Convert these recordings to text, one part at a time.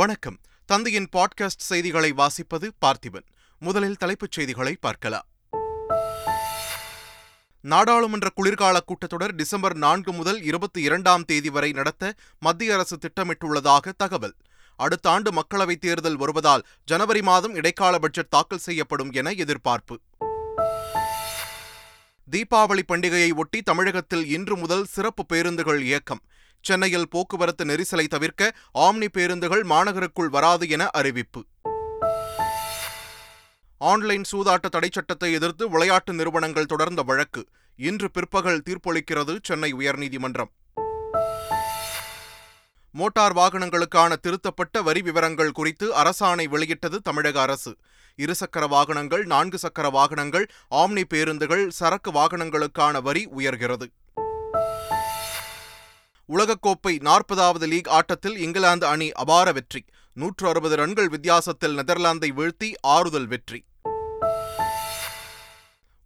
வணக்கம். தந்தியின் பாட்காஸ்ட் செய்திகளை வாசிப்பது பார்த்திபன். முதலில் தலைப்புச் செய்திகளை பார்க்கலாம். நாடாளுமன்ற குளிர்கால கூட்டத்தொடர் டிசம்பர் 4 முதல் 22ஆம் தேதி வரை நடத்த மத்திய அரசு திட்டமிட்டுள்ளதாக தகவல். அடுத்த ஆண்டு மக்களவைத் தேர்தல் வருவதால் ஜனவரி மாதம் இடைக்கால பட்ஜெட் தாக்கல் செய்யப்படும் என எதிர்பார்ப்பு. தீபாவளி பண்டிகையை ஒட்டி தமிழகத்தில் இன்று முதல் சிறப்பு பேருந்துகள் இயக்கம். சென்னையில் போக்குவரத்து நெரிசலை தவிர்க்க ஆம்னி பேருந்துகள் மாநகருக்குள் வராது என அறிவிப்பு. ஆன்லைன் சூதாட்ட தடைச்சட்டத்தை எதிர்த்து விளையாட்டு நிறுவனங்கள் தொடர்ந்த வழக்கு. இன்று பிற்பகல் தீர்ப்பளிக்கிறது சென்னை உயர்நீதிமன்றம். மோட்டார் வாகனங்களுக்கான திருத்தப்பட்ட வரி விவரங்கள் குறித்து அரசாணை வெளியிட்டது தமிழக அரசு. இருசக்கர வாகனங்கள், 4 சக்கர வாகனங்கள், ஆம்னி பேருந்துகள், சரக்கு வாகனங்களுக்கான வரி உயர்கிறது. உலகக்கோப்பை 40வது லீக் ஆட்டத்தில் இங்கிலாந்து அணி அபார வெற்றி. 160 ரன்கள் வித்தியாசத்தில் நெதர்லாந்தை வீழ்த்தி ஆறுதல் வெற்றி.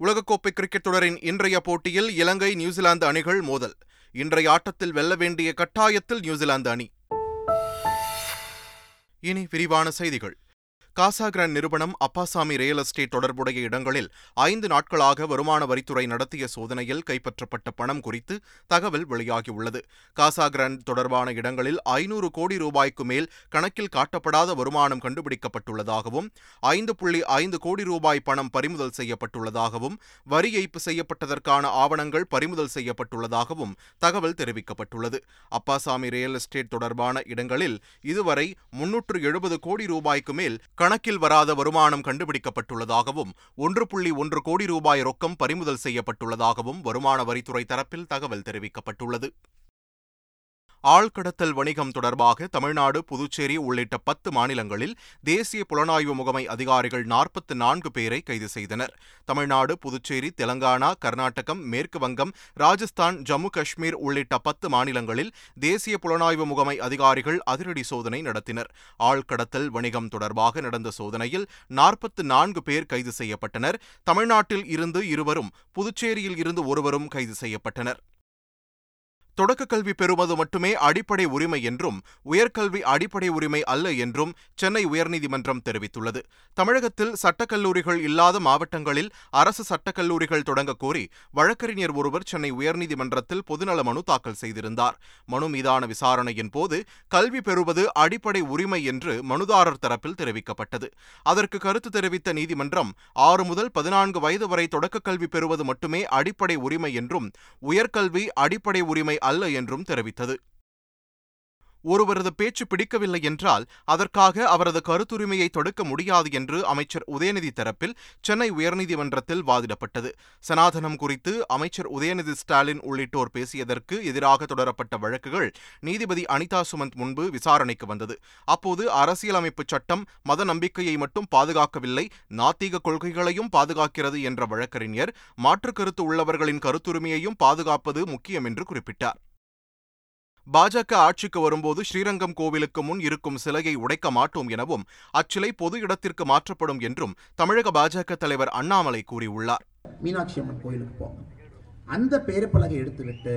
உலகக்கோப்பை கிரிக்கெட் தொடரின் இன்றைய போட்டியில் இலங்கை நியூசிலாந்து அணிகள் மோதல். இன்றைய ஆட்டத்தில் வெல்ல வேண்டிய கட்டாயத்தில் நியூசிலாந்து அணி. இனி விரிவான செய்திகள். காசா கிராண்ட் நிறுவனம் அப்பாசாமி ரியல் எஸ்டேட் தொடர்புடைய இடங்களில் 5 நாட்களாக வருமான வரித்துறை நடத்திய சோதனையில் கைப்பற்றப்பட்ட பணம் குறித்து தகவல் வெளியாகியுள்ளது. காசா கிராண்ட் தொடர்பான இடங்களில் 500 கோடி ரூபாய்க்கு மேல் கணக்கில் காட்டப்படாத வருமானம் கண்டுபிடிக்கப்பட்டுள்ளதாகவும் 5.5 கோடி ரூபாய் பணம் பறிமுதல் செய்யப்பட்டுள்ளதாகவும் வரி ஏய்ப்பு செய்யப்பட்டதற்கான ஆவணங்கள் பறிமுதல் செய்யப்பட்டுள்ளதாகவும் தகவல் தெரிவிக்கப்பட்டுள்ளது. அப்பாசாமி ரியல் எஸ்டேட் தொடர்பான இடங்களில் இதுவரை 370 கோடி ரூபாய்க்கு மேல் கணக்கில் வராத வருமானம் கண்டுபிடிக்கப்பட்டுள்ளதாகவும் 1.1 கோடி ரூபாய் ரொக்கம் பறிமுதல் செய்யப்பட்டுள்ளதாகவும் வருமான வரித்துறை தரப்பில் தகவல் தெரிவிக்கப்பட்டுள்ளது. ஆழ்கடத்தல் வணிகம் தொடர்பாக தமிழ்நாடு, புதுச்சேரி உள்ளிட்ட 10 மாநிலங்களில் தேசிய புலனாய்வு முகமை அதிகாரிகள் 44 பேரை கைது செய்தனர். தமிழ்நாடு, புதுச்சேரி, தெலங்கானா, கர்நாடகம், மேற்கு வங்கம், ராஜஸ்தான், ஜம்மு காஷ்மீர் உள்ளிட்ட 10 மாநிலங்களில் தேசிய புலனாய்வு முகமை அதிகாரிகள் அதிரடி சோதனை நடத்தினர். ஆழ்கடத்தல் வணிகம் தொடர்பாக நடந்த சோதனையில் 44 பேர் கைது செய்யப்பட்டனர். தமிழ்நாட்டில் இருந்து 2 பேரும், புதுச்சேரியில் இருந்து 1 பேரும் கைது செய்யப்பட்டனர். தொடக்கக் கல்வி பெறுவது மட்டுமே அடிப்படை உரிமை என்றும் உயர்கல்வி அடிப்படை உரிமை அல்ல என்றும் சென்னை உயர்நீதிமன்றம் தெரிவித்துள்ளது. தமிழகத்தில் சட்டக்கல்லூரிகள் இல்லாத மாவட்டங்களில் அரசு சட்டக்கல்லூரிகள் தொடங்க கோரி வழக்கறிஞர் ஒருவர் சென்னை உயர்நீதிமன்றத்தில் பொதுநல மனு தாக்கல் செய்திருந்தார். மனு மீதான விசாரணையின் போது கல்வி பெறுவது அடிப்படை உரிமை என்று மனுதாரர் தரப்பில் தெரிவிக்கப்பட்டது. அதற்கு கருத்து தெரிவித்த நீதிமன்றம் 6 முதல் 14 வயது வரை தொடக்கக் கல்வி பெறுவது மட்டுமே அடிப்படை உரிமை என்றும் உயர்கல்வி அடிப்படை உரிமை அல்ல என்றும் தெரிவித்தது. ஒருவரது பேச்சு பிடிக்கவில்லை என்றால் அதற்காக அவரது கருத்துரிமையை தடுக்க முடியாது என்று அமைச்சர் உதயநிதி தரப்பில் சென்னை உயர்நீதிமன்றத்தில் வாதிடப்பட்டது. சனாதனம் குறித்து அமைச்சர் உதயநிதி ஸ்டாலின் உள்ளிட்டோர் பேசியதற்கு எதிராக தொடரப்பட்ட வழக்குகள் நீதிபதி அனிதா சுமந்த் முன்பு விசாரணைக்கு வந்தது. அப்போது அரசியலமைப்பு சட்டம் மத நம்பிக்கையை மட்டும் பாதுகாக்கவில்லை, நாத்திக கொள்கைகளையும் பாதுகாக்கிறது என்ற வழக்கறிஞர் மாற்றுக் கருத்து உள்ளவர்களின் கருத்துரிமையையும் பாதுகாப்பது முக்கியம் என்று குறிப்பிட்டார். பாஜக ஆட்சிக்கு வரும்போது ஸ்ரீரங்கம் கோவிலுக்கு முன் இருக்கும் சிலையை உடைக்க மாட்டோம் எனவும் அச்சிலை பொது இடத்திற்கு மாற்றப்படும் என்றும் தமிழக பாஜக தலைவர் அண்ணாமலை கூறியுள்ளார். மீனாட்சி அம்மன் கோயிலுக்கு போங்க, அந்த பேருப்பலகை எடுத்துவிட்டு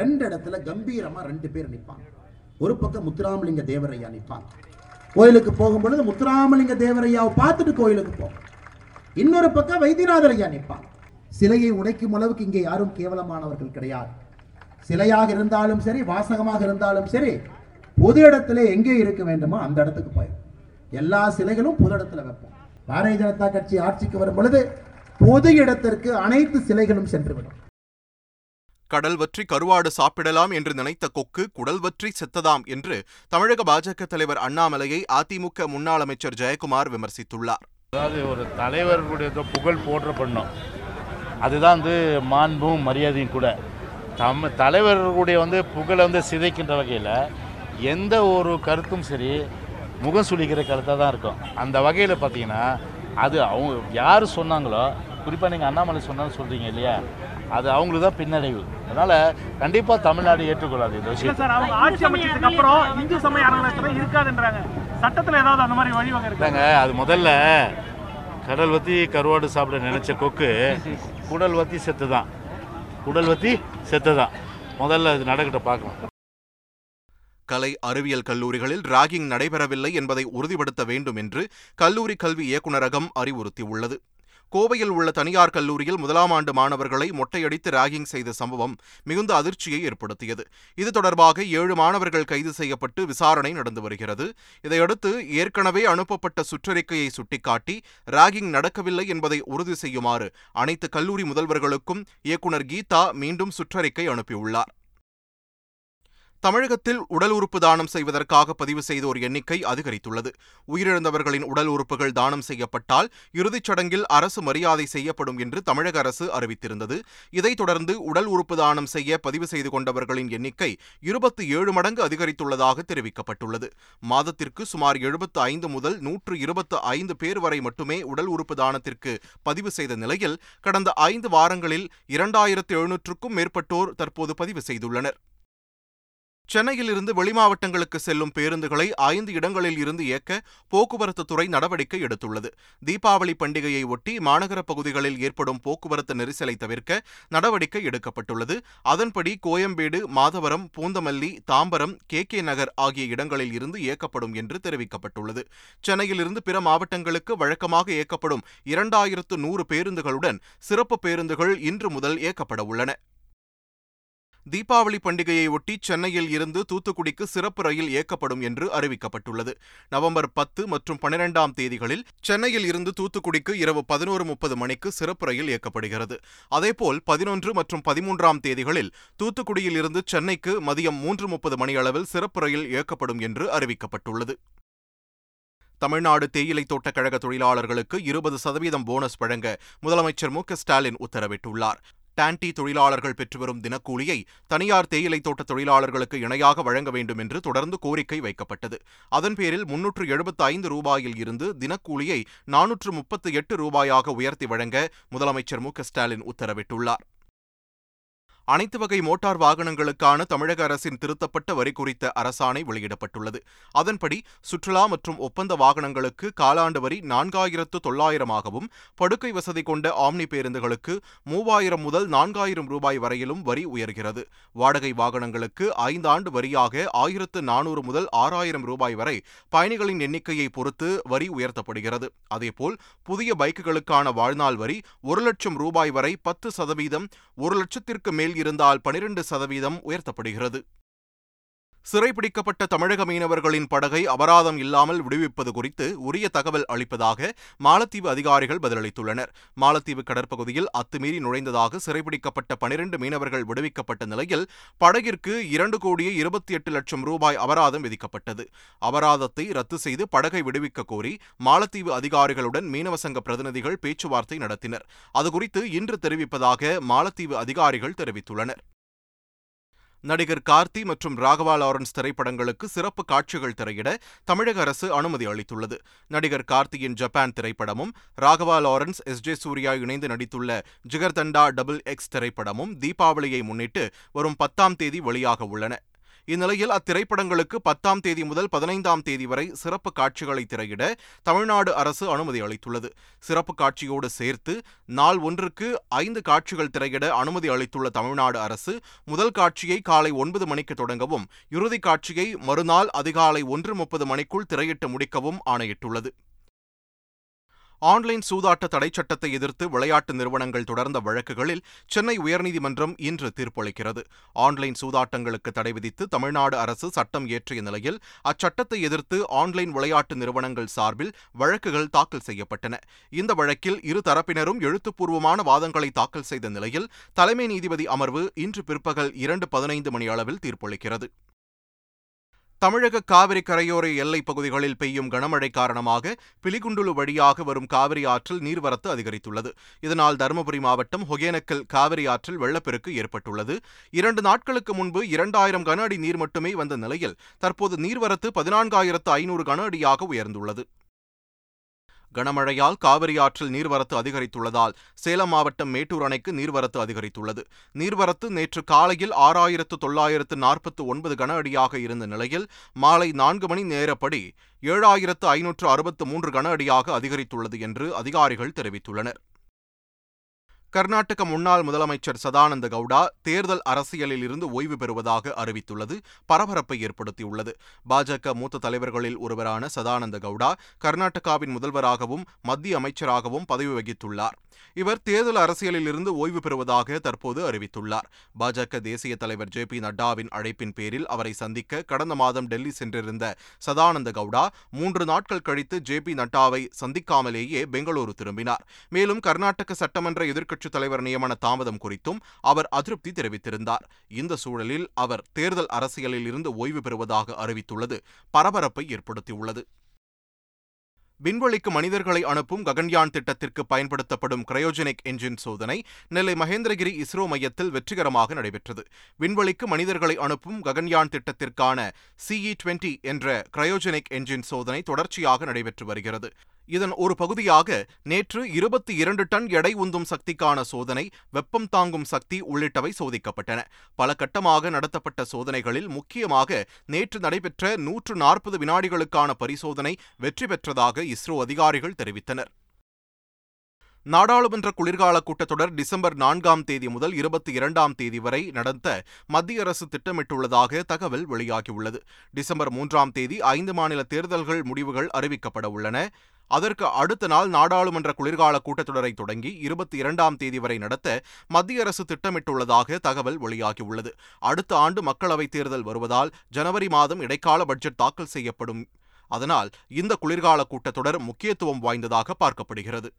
2 இடத்துல கம்பீரமா 2 பேர் நிற்பாங்க. ஒரு பக்கம் முத்துராமலிங்க தேவரையா நிற்பாங்க. கோயிலுக்கு போகும்பொழுது முத்துராமலிங்க தேவரையாவை பார்த்துட்டு கோயிலுக்கு போங்க. இன்னொரு பக்கம் வைத்தியநாதர் ஐயா நிற்பாங்க. சிலையை உடைக்கும் அளவுக்கு இங்கே யாரும் கேவலமானவர்கள் கிடையாது. சிலையாக இருந்தாலும் சரி, வாசகமாக இருந்தாலும் சரி, பொது இடத்துல எங்கே இருக்க வேண்டுமோ அந்த இடத்துக்கு போய் எல்லா சிலைகளும் பொது இடத்துல வைப்போம். பாரதிய ஜனதா கட்சி ஆட்சிக்கு வரும் பொழுது பொது இடத்திற்கு அனைத்து சிலைகளும் சென்றுவிடும். கடல் வற்றி கருவாடு சாப்பிடலாம் என்று நினைத்த கொக்கு குடல் வற்றி செத்ததாம் என்று தமிழக பாஜக தலைவர் அண்ணாமலையை அதிமுக முன்னாள் அமைச்சர் ஜெயக்குமார் விமர்சித்துள்ளார். அதாவது ஒரு தலைவர்களுடைய புகழ் போற்ற பண்ணோம், அதுதான் வந்து மாண்பும் மரியாதையும் கூட. தலைவர்களுடைய புகழை சிதைக்கின்ற வகையில் எந்த ஒரு கருத்தும் சரி முகம் சுளிக்கிற கருத்தாக தான் இருக்கும். அந்த வகையில் பார்த்தீங்கன்னா அது அவங்க யார் சொன்னாங்களோ, குறிப்பாக நீங்கள் அண்ணாமலை சொன்னாலும் சொல்கிறீங்க இல்லையா, அது அவங்களுக்கு தான் பின்னடைவு. அதனால் கண்டிப்பாக தமிழ்நாடு ஏற்றுக்கொள்ளாது இந்த விஷயம். சார், அவங்க ஆட்சி அமைச்சதுக்கு அப்புறம் இந்து சமய அறநிலையத்துறை இருக்காதுன்றாங்க. சட்டத்தில் ஏதாவது அந்த மாதிரி வழிவகை இருக்காங்க? அது முதல்ல கடல் வற்றி கருவாடு சாப்பிட நினைச்ச கொக்கு குடல் வற்றி செத்து தான், குடல் வத்தி செத்ததான். முதல்ல அது நடக்கிட்ட பார்க்கலாம். கலை அறிவியல் கல்லூரிகளில் ராகிங் நடைபெறவில்லை என்பதை உறுதிப்படுத்த வேண்டும் என்று கல்லூரி கல்வி இயக்குநரகம் அறிவுறுத்தியுள்ளது. கோவையில் உள்ள தனியார் கல்லூரியில் முதலாம் ஆண்டு மாணவர்களை மொட்டையடித்து ராகிங் செய்த சம்பவம் மிகுந்த அதிர்ச்சியை ஏற்படுத்தியது. இது தொடர்பாக 7 மாணவர்கள் கைது செய்யப்பட்டு விசாரணை நடந்து வருகிறது. இதையடுத்து ஏற்கனவே அனுப்பப்பட்ட சுற்றறிக்கையை சுட்டிக்காட்டி ராகிங் நடக்கவில்லை என்பதை உறுதி செய்யுமாறு அனைத்து கல்லூரி முதல்வர்களுக்கும் இயக்குநர் கீதா மீண்டும் சுற்றறிக்கை அனுப்பியுள்ளார். தமிழகத்தில் உடல் உறுப்பு தானம் செய்வதற்காக பதிவு செய்தோர் எண்ணிக்கை அதிகரித்துள்ளது. உயிரிழந்தவர்களின் உடல் உறுப்புகள் தானம் செய்யப்பட்டால் இறுதிச் சடங்கில் அரசு மரியாதை செய்யப்படும் என்று தமிழக அரசு அறிவித்திருந்தது. இதைத் தொடர்ந்து உடல் உறுப்பு தானம் செய்ய பதிவு செய்து கொண்டவர்களின் எண்ணிக்கை 27 மடங்கு அதிகரித்துள்ளதாக தெரிவிக்கப்பட்டுள்ளது. மாதத்திற்கு சுமார் 75 முதல் 125 பேர் வரை மட்டுமே உடல் உறுப்பு தானத்திற்கு பதிவு செய்த நிலையில் கடந்த 5 வாரங்களில் 2700க்கும் மேற்பட்டோர் தற்போது பதிவு செய்துள்ளனர். சென்னையிலிருந்து வெளிமாவட்டங்களுக்கு செல்லும் பேருந்துகளை 5 இடங்களில் இருந்து இயக்க போக்குவரத்து துறை நடவடிக்கை எடுத்துள்ளது. தீபாவளி பண்டிகையை ஒட்டி மாநகர பகுதிகளில் ஏற்படும் போக்குவரத்து நெரிசலை தவிர்க்க நடவடிக்கை எடுக்கப்பட்டுள்ளது. அதன்படி கோயம்பேடு, மாதவரம், பூந்தமல்லி, தாம்பரம், KK நகர் ஆகிய இடங்களில் இருந்து இயக்கப்படும் என்று தெரிவிக்கப்பட்டுள்ளது. சென்னையிலிருந்து பிற மாவட்டங்களுக்கு வழக்கமாக இயக்கப்படும் 2100 பேருந்துகளுடன் சிறப்பு பேருந்துகள் இன்று முதல் இயக்கப்பட உள்ளன. தீபாவளி பண்டிகையை ஒட்டி சென்னையில் இருந்து தூத்துக்குடிக்கு சிறப்பு ரயில் இயக்கப்படும் என்று அறிவிக்கப்பட்டுள்ளது. நவம்பர் 10 மற்றும் 12ஆம் தேதிகளில் சென்னையில் இருந்து தூத்துக்குடிக்கு இரவு 11:30 மணிக்கு சிறப்பு ரயில் இயக்கப்படுகிறது. அதேபோல் 11 மற்றும் 13ஆம் தேதிகளில் தூத்துக்குடியில் இருந்து சென்னைக்கு மதியம் 3:30 மணியளவில் சிறப்பு ரயில் இயக்கப்படும் என்று அறிவிக்கப்பட்டுள்ளது. தமிழ்நாடு தேயிலை தோட்டக் கழக தொழிலாளர்களுக்கு 20% போனஸ் வழங்க முதலமைச்சர் MU ஸ்டாலின் உத்தரவிட்டுள்ளார். டான்டி தொழிலாளர்கள் பெற்றுவரும் தினக்கூலியை தனியார் தேயிலை தோட்ட தொழிலாளர்களுக்கு இணையாக வழங்க வேண்டும் என்று தொடர்ந்து கோரிக்கை வைக்கப்பட்டது. அதன் பேரில் 375 ரூபாயில் இருந்து தினக்கூலியை 438 ரூபாயாக உயர்த்தி வழங்க முதலமைச்சர் MU ஸ்டாலின் உத்தரவிட்டுள்ளார். அனைத்து வகை மோட்டார் வாகனங்களுக்கான தமிழக அரசின் திருத்தப்பட்ட வரி குறித்த அரசாணை வெளியிடப்பட்டுள்ளது. அதன்படி சுற்றுலா மற்றும் ஒப்பந்த வாகனங்களுக்கு காலாண்டு வரி 4900ஆகவும் படுக்கை வசதி கொண்ட ஆம்னி பேருந்துகளுக்கு 3000 முதல் 4000 ரூபாய் வரையிலும் வரி உயர்கிறது. வாடகை வாகனங்களுக்கு 5 ஆண்டு வரியாக 1400 முதல் 6000 ரூபாய் வரை பயணிகளின் எண்ணிக்கையை பொறுத்து வரி உயர்த்தப்படுகிறது. அதேபோல் புதிய பைக்குகளுக்கான வாழ்நாள் வரி 1 லட்சம் ரூபாய் வரை 10%, 1 லட்சத்திற்கு மேல் இருந்தால் 12% உயர்த்தப்படுகிறது. சிறைப்பிடிக்கப்பட்ட தமிழக மீனவர்களின் படகை அபராதம் இல்லாமல் விடுவிப்பது குறித்து உரிய தகவல் அளிப்பதாக மாலத்தீவு அதிகாரிகள் பதிலளித்துள்ளனர். மாலத்தீவு கடற்பகுதியில் அத்துமீறி நுழைந்ததாக சிறைப்பிடிக்கப்பட்ட 12 மீனவர்கள் விடுவிக்கப்பட்ட நிலையில் படகிற்கு 2,28,00,000 ரூபாய் அபராதம் விதிக்கப்பட்டது. அபராதத்தை ரத்து செய்து படகை விடுவிக்க கோரி மாலத்தீவு அதிகாரிகளுடன் மீனவ சங்க பிரதிநிதிகள் பேச்சுவார்த்தை நடத்தினர். அதுகுறித்து இன்று தெரிவிப்பதாக மாலத்தீவு அதிகாரிகள் தெரிவித்துள்ளனர். நடிகர் கார்த்தி மற்றும் ராகவா லாரன்ஸ் திரைப்படங்களுக்கு சிறப்பு காட்சிகள் திரையிட தமிழக அரசு அனுமதி அளித்துள்ளது. நடிகர் கார்த்தியின் ஜப்பான் திரைப்படமும் ராகவா லாரன்ஸ், SJ சூர்யா இணைந்து நடித்துள்ள ஜிகர்தண்டா XX திரைப்படமும் தீபாவளியை முன்னிட்டு வரும் 10ஆம் தேதி வெளியாக உள்ளன. இந்நிலையில் அத்திரைப்படங்களுக்கு 10ஆம் தேதி முதல் 15ஆம் தேதி வரை சிறப்பு காட்சிகளை திரையிட தமிழ்நாடு அரசு அனுமதி அளித்துள்ளது. சிறப்பு காட்சியோடு சேர்த்து நாள் ஒன்றுக்கு 5 காட்சிகள் திரையிட அனுமதி அளித்துள்ள தமிழ்நாடு அரசு முதல் காட்சியை காலை 9 மணிக்கு தொடங்கவும் இறுதி காட்சியை மறுநாள் அதிகாலை 1:30 மணிக்குள் திரையிட்டு முடிக்கவும் ஆணையிட்டுள்ளது. ஆன்லைன் சூதாட்ட தடை சட்டத்தை எதிர்த்து விளையாட்டு நிறுவனங்கள் தொடர்ந்த வழக்குகளில் சென்னை உயர்நீதிமன்றம் இன்று தீர்ப்பளிக்கிறது. ஆன்லைன் சூதாட்டங்களுக்கு தடை விதித்து தமிழ்நாடு அரசு சட்டம் இயற்றிய நிலையில் அச்சட்டத்தை எதிர்த்து ஆன்லைன் விளையாட்டு நிறுவனங்கள் சார்பில் வழக்குகள் தாக்கல் செய்யப்பட்டன. இந்த வழக்கில் இரு தரப்பினரும் எழுத்துப்பூர்வமான வாதங்களை தாக்கல் செய்த நிலையில் தலைமை நீதிபதி அமர்வு இன்று பிற்பகல் 2:15 மணியளவில் தீர்ப்பளிக்கிறது. தமிழக காவிரி கரையோர எல்லைப் பகுதிகளில் பெய்யும் கனமழை காரணமாக பிலிகுண்டுலு வழியாக வரும் காவிரி ஆற்றில் நீர்வரத்து அதிகரித்துள்ளது. இதனால் தருமபுரி மாவட்டம் ஒகேனக்கல் காவிரி ஆற்றில் வெள்ளப்பெருக்கு ஏற்பட்டுள்ளது. 2 நாட்களுக்கு முன்பு 2000 கன அடி நீர் மட்டுமே வந்த நிலையில் தற்போது நீர்வரத்து 14500 கன அடியாக உயர்ந்துள்ளது. கனமழையால் காவிரி ஆற்றில் நீர்வரத்து அதிகரித்துள்ளதால் சேலம் மாவட்டம் மேட்டூர் அணைக்கு நீர்வரத்து அதிகரித்துள்ளது. நீர்வரத்து நேற்று காலையில் 6949 கன அடியாக இருந்த நிலையில் மாலை 4 மணி நேரப்படி 7563 கன அடியாக அதிகரித்துள்ளது என்று அதிகாரிகள் தெரிவித்துள்ளனர். கர்நாடக முன்னாள் முதலமைச்சர் சதானந்த கவுடா தேர்தல் அரசியலில் இருந்து ஓய்வு பெறுவதாக அறிவித்துள்ளது பரபரப்பை ஏற்படுத்தியுள்ளது. பாஜக மூத்த தலைவர்களில் ஒருவரான சதானந்த கவுடா கர்நாடகாவின் முதல்வராகவும் மத்திய அமைச்சராகவும் பதவி வகித்துள்ளார். இவர் தேர்தல் அரசியலில் இருந்து ஓய்வு பெறுவதாக தற்போது அறிவித்துள்ளார். பாஜக தேசிய தலைவர் ஜே பி நட்டாவின் அழைப்பின் பேரில் அவரை சந்திக்க கடந்த மாதம் டெல்லி சென்றிருந்த சதானந்த கவுடா 3 நாட்கள் கழித்து ஜே பி நட்டாவை சந்திக்காமலேயே பெங்களூரு திரும்பினார். மேலும் கர்நாடக சட்டமன்ற எதிர்க்கட்சி தலைவர் நியமன தாமதம் குறித்தும் அவர் அதிருப்தி தெரிவித்திருந்தார். இந்த சூழலில் அவர் தேர்தல் அரசியலில் இருந்து ஓய்வு பெறுவதாக அறிவித்துள்ளது பரபரப்பை ஏற்படுத்தியுள்ளது. விண்வெளிக்கு மனிதர்களை அனுப்பும் ககன்யான் திட்டத்திற்கு பயன்படுத்தப்படும் கிரயோஜெனிக் என்ஜின் சோதனை நெல்லை மகேந்திரகிரி இஸ்ரோ மையத்தில் வெற்றிகரமாக நடைபெற்றது. விண்வெளிக்கு மனிதர்களை அனுப்பும் ககன்யான் திட்டத்திற்கான CE-20 என்ற கிரயோஜெனிக் என்ஜின் சோதனை தொடர்ச்சியாக நடைபெற்று வருகிறது. இதன் ஒரு பகுதியாக நேற்று 22 டன் எடை உந்தும் சக்திக்கான சோதனை, வெப்பம் தாங்கும் சக்தி உள்ளிட்டவை சோதிக்கப்பட்டன. பல கட்டமாக நடத்தப்பட்ட சோதனைகளில் முக்கியமாக நேற்று நடைபெற்ற 140 வினாடிகளுக்கான பரிசோதனை வெற்றி பெற்றதாக இஸ்ரோ அதிகாரிகள் தெரிவித்தனர். நாடாளுமன்ற குளிர்கால கூட்டத்தொடர் டிசம்பர் 4ஆம் தேதி முதல் 22ஆம் தேதி வரை நடத்த மத்திய அரசு திட்டமிட்டுள்ளதாக தகவல் வெளியாகியுள்ளது. டிசம்பர் 3ஆம் தேதி 5 மாநில தேர்தல்கள் முடிவுகள் அறிவிக்கப்பட உள்ளன. அதற்கு அடுத்த நாள் நாடாளுமன்ற குளிர்கால கூட்டத்தொடரை தொடங்கி 22ஆம் தேதி வரை நடத்த மத்திய அரசு திட்டமிட்டுள்ளதாக தகவல் வெளியாகியுள்ளது. அடுத்த ஆண்டு மக்களவைத் தேர்தல் வருவதால் ஜனவரி மாதம் இடைக்கால பட்ஜெட் தாக்கல் செய்யப்படும். அதனால் இந்த குளிர்கால கூட்டத்தொடர் முக்கியத்துவம் வாய்ந்ததாக பார்க்கப்படுகிறது.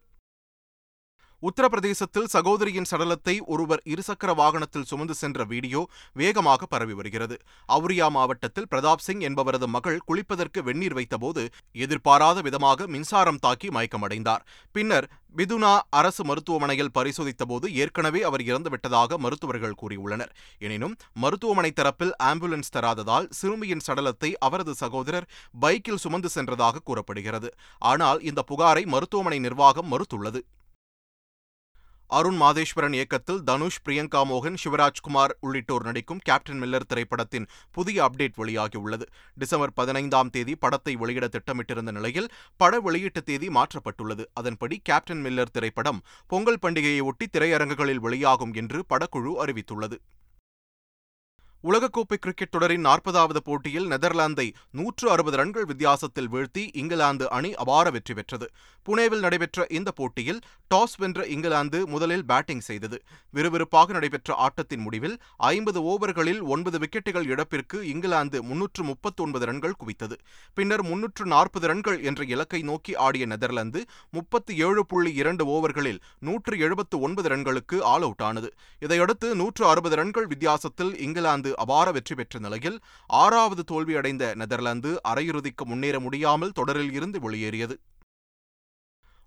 உத்தரப்பிரதேசத்தில் சகோதரியின் சடலத்தை ஒருவர் இருசக்கர வாகனத்தில் சுமந்து சென்ற வீடியோ வேகமாக பரவி வருகிறது. அவுரியா மாவட்டத்தில் பிரதாப் சிங் என்பவரது மகள் குளிப்பதற்கு வெந்நீர் வைத்தபோது எதிர்பாராத விதமாக மின்சாரம் தாக்கி மயக்கமடைந்தார். பின்னர் பிதுனா அரசு மருத்துவமனையில் பரிசோதித்தபோது ஏற்கனவே அவர் இறந்துவிட்டதாக மருத்துவர்கள் கூறியுள்ளனர். எனினும் மருத்துவமனை தரப்பில் ஆம்புலன்ஸ் தராததால் சிறுமியின் சடலத்தை அவரது சகோதரர் பைக்கில் சுமந்து சென்றதாக கூறப்படுகிறது. ஆனால் இந்த புகாரை மருத்துவமனை நிர்வாகம் மறுத்துள்ளது. அருண் மாதேஸ்வரன் இயக்கத்தில் தனுஷ், பிரியங்கா மோகன், சிவராஜ்குமார் உள்ளிட்டோர் நடிக்கும் கேப்டன் மில்லர் திரைப்படத்தின் புதிய அப்டேட் வெளியாகியுள்ளது. டிசம்பர் 15ஆம் தேதி படத்தை வெளியிட திட்டமிட்டிருந்த நிலையில் பட வெளியீட்டு தேதி மாற்றப்பட்டுள்ளது. அதன்படி கேப்டன் மில்லர் திரைப்படம் பொங்கல் பண்டிகையை ஒட்டி திரையரங்குகளில் வெளியாகும் என்று படக்குழு அறிவித்துள்ளது. உலகக்கோப்பை கிரிக்கெட் தொடரின் 40வது போட்டியில் நெதர்லாந்தை 160 ரன்கள் வித்தியாசத்தில் வீழ்த்தி இங்கிலாந்து அணி அபார வெற்றி பெற்றது. புனேவில் நடைபெற்ற இந்த போட்டியில் டாஸ் வென்ற இங்கிலாந்து முதலில் பேட்டிங் செய்தது. விறுவிறுப்பாக நடைபெற்ற ஆட்டத்தின் முடிவில் 50 ஓவர்களில் 9 விக்கெட்டுகள் இழப்பிற்கு இங்கிலாந்து 339 ரன்கள் குவித்தது. பின்னர் 340 ரன்கள் என்ற இலக்கை நோக்கி ஆடிய நெதர்லாந்து 37.2 ஓவர்களில் 179 ரன்களுக்கு ஆல் அவுட் ஆனது. இதையடுத்து 160 ரன்கள் வித்தியாசத்தில் இங்கிலாந்து அபார வெற்றி பெற்ற நிலையில் 6வது தோல்வியடைந்த நெதர்லாந்து அரையிறுதிக்கு முன்னேற முடியாமல் தொடரில் இருந்து வெளியேறியது.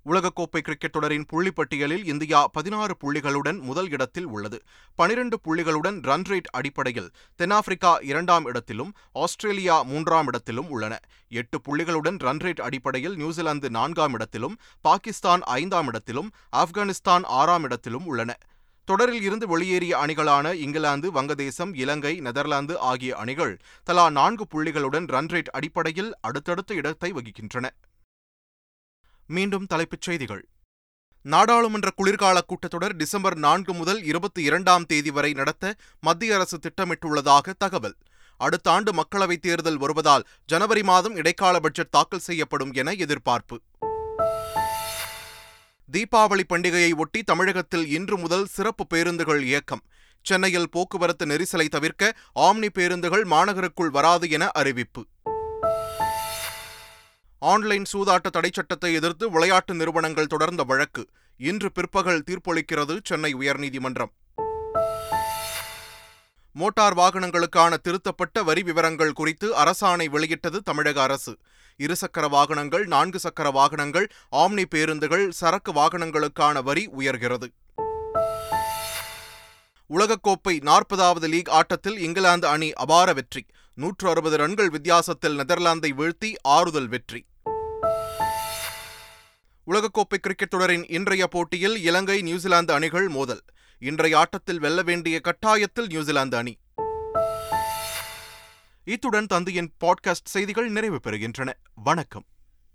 உலகக்கோப்பை கிரிக்கெட் தொடரின் புள்ளிப்பட்டியலில் இந்தியா 16 புள்ளிகளுடன் முதல் இடத்தில் உள்ளது. 12 புள்ளிகளுடன் ரன்ரேட் அடிப்படையில் தென்னாப்பிரிக்கா 2ஆம் இடத்திலும் ஆஸ்திரேலியா 3ஆம் இடத்திலும் உள்ளன. 8 புள்ளிகளுடன் ரன்ரேட் அடிப்படையில் நியூசிலாந்து 4ஆம் இடத்திலும் பாகிஸ்தான் 5ஆம் இடத்திலும் ஆப்கானிஸ்தான் 6ஆம் இடத்திலும் உள்ளன. தொடரில் இருந்து வெளியேறிய அணிகளான இங்கிலாந்து, வங்கதேசம், இலங்கை, நெதர்லாந்து ஆகிய அணிகள் தலா 4 புள்ளிகளுடன் ரன்ரேட் அடிப்படையில் அடுத்தடுத்த இடத்தை வகிக்கின்றன. மீண்டும் தலைப்புச் செய்திகள். நாடாளுமன்ற குளிர்கால கூட்டத்தொடர் டிசம்பர் 4 முதல் 22ஆம் தேதி வரை நடத்த மத்திய அரசு திட்டமிட்டுள்ளதாக தகவல். அடுத்த ஆண்டு மக்களவைத் தேர்தல் வருவதால் ஜனவரி மாதம் இடைக்கால பட்ஜெட் தாக்கல் செய்யப்படும் என எதிர்பார்ப்பு. தீபாவளி பண்டிகையை ஒட்டி தமிழகத்தில் இன்று முதல் சிறப்பு பேருந்துகள் இயக்கம். சென்னையில் போக்குவரத்து நெரிசலை தவிர்க்க ஆம்னி பேருந்துகள் மாநகருக்குள் வராது என அறிவிப்பு. ஆன்லைன் சூதாட்ட தடைச்சட்டத்தை எதிர்த்து விளையாட்டு நிறுவனங்கள் தொடர்ந்த வழக்கு இன்று பிற்பகல் தீர்ப்பளிக்கிறது சென்னை உயர்நீதிமன்றம். மோட்டார் வாகனங்களுக்கான திருத்தப்பட்ட வரி விவரங்கள் குறித்து அரசாணை வெளியிட்டது தமிழக அரசு. இருசக்கர வாகனங்கள், 4 சக்கர வாகனங்கள், ஆம்னி பேருந்துகள், சரக்கு வாகனங்களுக்கான வரி உயர்கிறது. உலகக்கோப்பை 40வது லீக் ஆட்டத்தில் இங்கிலாந்து அணி அபார வெற்றி. 160 ரன்கள் வித்தியாசத்தில் நெதர்லாந்தை வீழ்த்தி ஆறுதல் வெற்றி. உலகக்கோப்பை கிரிக்கெட் தொடரின் இன்றைய போட்டியில் இலங்கை, நியூசிலாந்து அணிகள் மோதல். இன்றைய ஆட்டத்தில் வெல்ல வேண்டிய கட்டாயத்தில் நியூசிலாந்து அணி. இத்துடன் தந்தியின் பாட்காஸ்ட் செய்திகள் நிறைவு பெறுகின்றன. வணக்கம்.